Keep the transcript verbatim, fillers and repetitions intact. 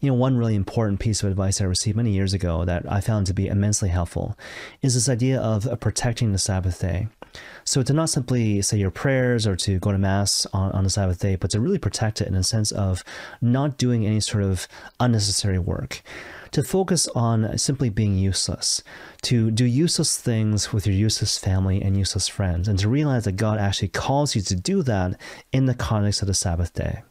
You know, one really important piece of advice I received many years ago that I found to be immensely helpful is this idea of protecting the Sabbath day. So to not simply say your prayers or to go to Mass on, on the Sabbath day, but to really protect it in a sense of not doing any sort of unnecessary work. To focus on simply being useless, to do useless things with your useless family and useless friends, and to realize that God actually calls you to do that in the context of the Sabbath day.